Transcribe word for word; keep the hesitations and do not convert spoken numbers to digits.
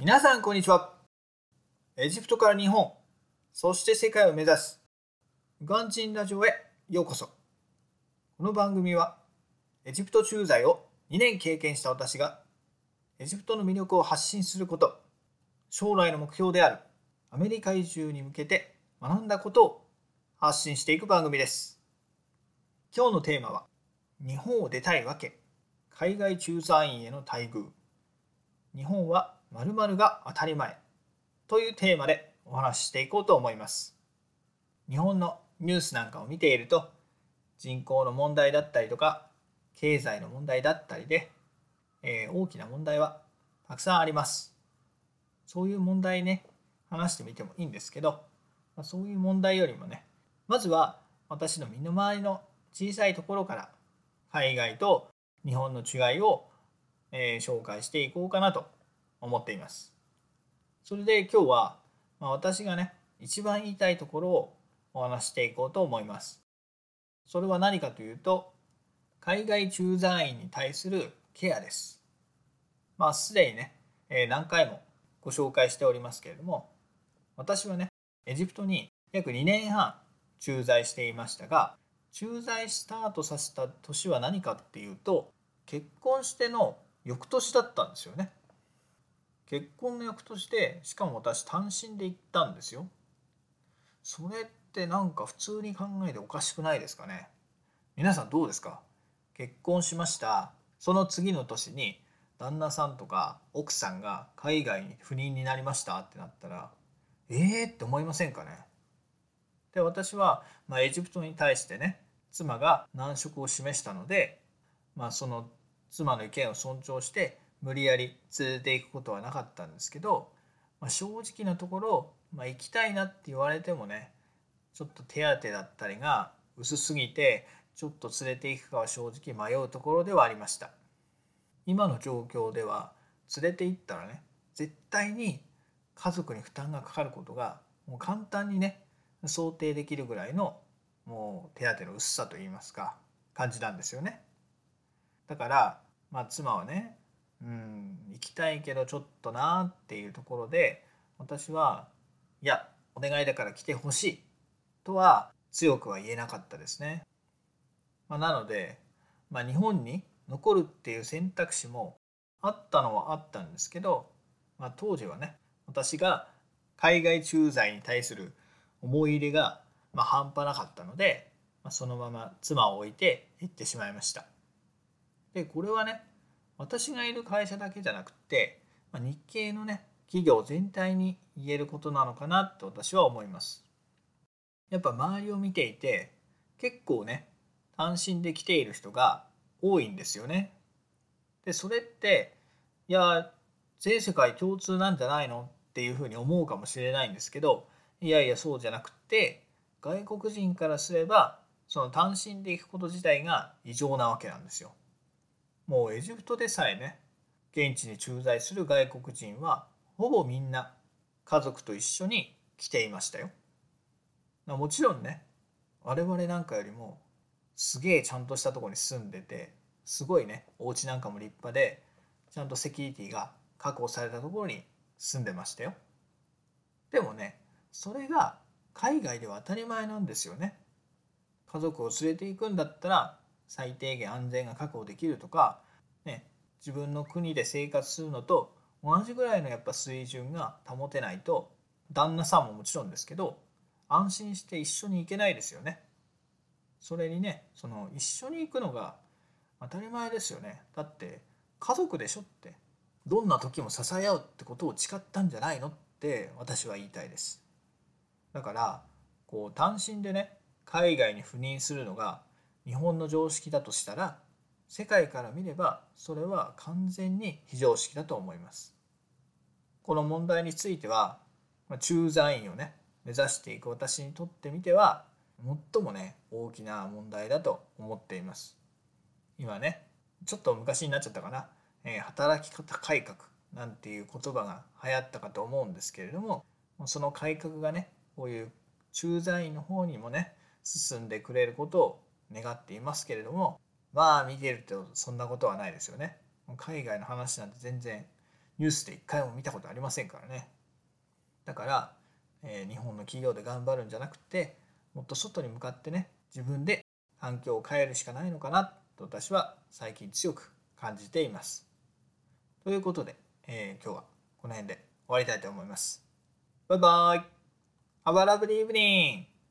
皆さんこんにちは。エジプトから日本、そして世界を目指すウガン人ラジオへようこそ。この番組はエジプト駐在をにねん経験した私がエジプトの魅力を発信すること、将来の目標であるアメリカ移住に向けて学んだことを発信していく番組です。今日のテーマは日本を出たいわけ、海外駐在員への待遇、日本は〇〇が当たり前というテーマでお話ししていこうと思います。日本のニュースなんかを見ていると、人口の問題だったりとか経済の問題だったりで、えー、大きな問題はたくさんあります。そういう問題ね、話してみてもいいんですけど、そういう問題よりもね、まずは私の身の回りの小さいところから海外と日本の違いを、えー、紹介していこうかなと思っています。それで今日は、まあ、私がね一番言いたいところをお話していこうと思います。それは何かというと、海外駐在員に対するケアです。まあすでにね、えー、何回もご紹介しておりますけれども、私はねエジプトに約にねんはん駐在していましたが、駐在スタートさせた年は何かっていうと、結婚しての翌年だったんですよね。結婚の役として、しかも私単身で行ったんですよ。それってなんか普通に考えておかしくないですかね。皆さんどうですか？結婚しました。その次の年に旦那さんとか奥さんが海外に赴任になりましたってなったら、えーって思いませんかね。で、私は、まあ、エジプトに対してね、妻が難色を示したので、まあ、その妻の意見を尊重して無理やり連れて行くことはなかったんですけど、まあ、正直なところ、まあ、行きたいなって言われてもね、ちょっと手当だったりが薄すぎて、ちょっと連れて行くかは正直迷うところではありました。今の状況では連れて行ったらね、絶対に家族に負担がかかることがもう簡単にね想定できるぐらいのもう手当の薄さといいますか感じなんですよね。だから、まあ、妻はねうん、行きたいけどちょっとなっていうところで、私はいやお願いだから来てほしいとは強くは言えなかったですね。まあ、なので、まあ、日本に残るっていう選択肢もあったのはあったんですけど、まあ、当時はね私が海外駐在に対する思い入れがまあ半端なかったので、まあ、そのまま妻を置いて行ってしまいました。で、これはね私がいる会社だけじゃなくて、まあ、日系のね企業全体に言えることなのかなと私は思います。やっぱ周りを見ていて結構ね単身で来ている人が多いんですよね。で、それっていや全世界共通なんじゃないのっていうふうに思うかもしれないんですけど、いやいやそうじゃなくて、外国人からすればその単身で行くこと自体が異常なわけなんですよ。もうエジプトでさえね、現地に駐在する外国人はほぼみんな家族と一緒に来ていましたよ。もちろんね、我々なんかよりもすげえちゃんとしたところに住んでて、すごいね、お家なんかも立派で、ちゃんとセキュリティが確保されたところに住んでましたよ。でもね、それが海外では当たり前なんですよね。家族を連れて行くんだったら、最低限安全が確保できるとか、ね、自分の国で生活するのと同じぐらいのやっぱ水準が保てないと、旦那さんももちろんですけど安心して一緒に行けないですよね。それにね、その一緒に行くのが当たり前ですよね。だって家族でしょって、どんな時も支え合うってことを誓ったんじゃないのって私は言いたいです。だからこう単身でね海外に赴任するのが日本の常識だとしたら、世界から見ればそれは完全に非常識だと思います。この問題については、駐在員をね目指していく私にとってみては最もね大きな問題だと思っています。今ねちょっと昔になっちゃったかな、えー、働き方改革なんていう言葉が流行ったかと思うんですけれども、その改革がねこういう駐在員の方にもね進んでくれることを願っていますけれども、まあ見てるとそんなことはないですよね。海外の話なんて全然ニュースで一回も見たことありませんからね。だから、えー、日本の企業で頑張るんじゃなくて、もっと外に向かってね、自分で環境を変えるしかないのかなと私は最近強く感じています。ということで、えー、今日はこの辺で終わりたいと思います。バイバイ。Have a lovely evening.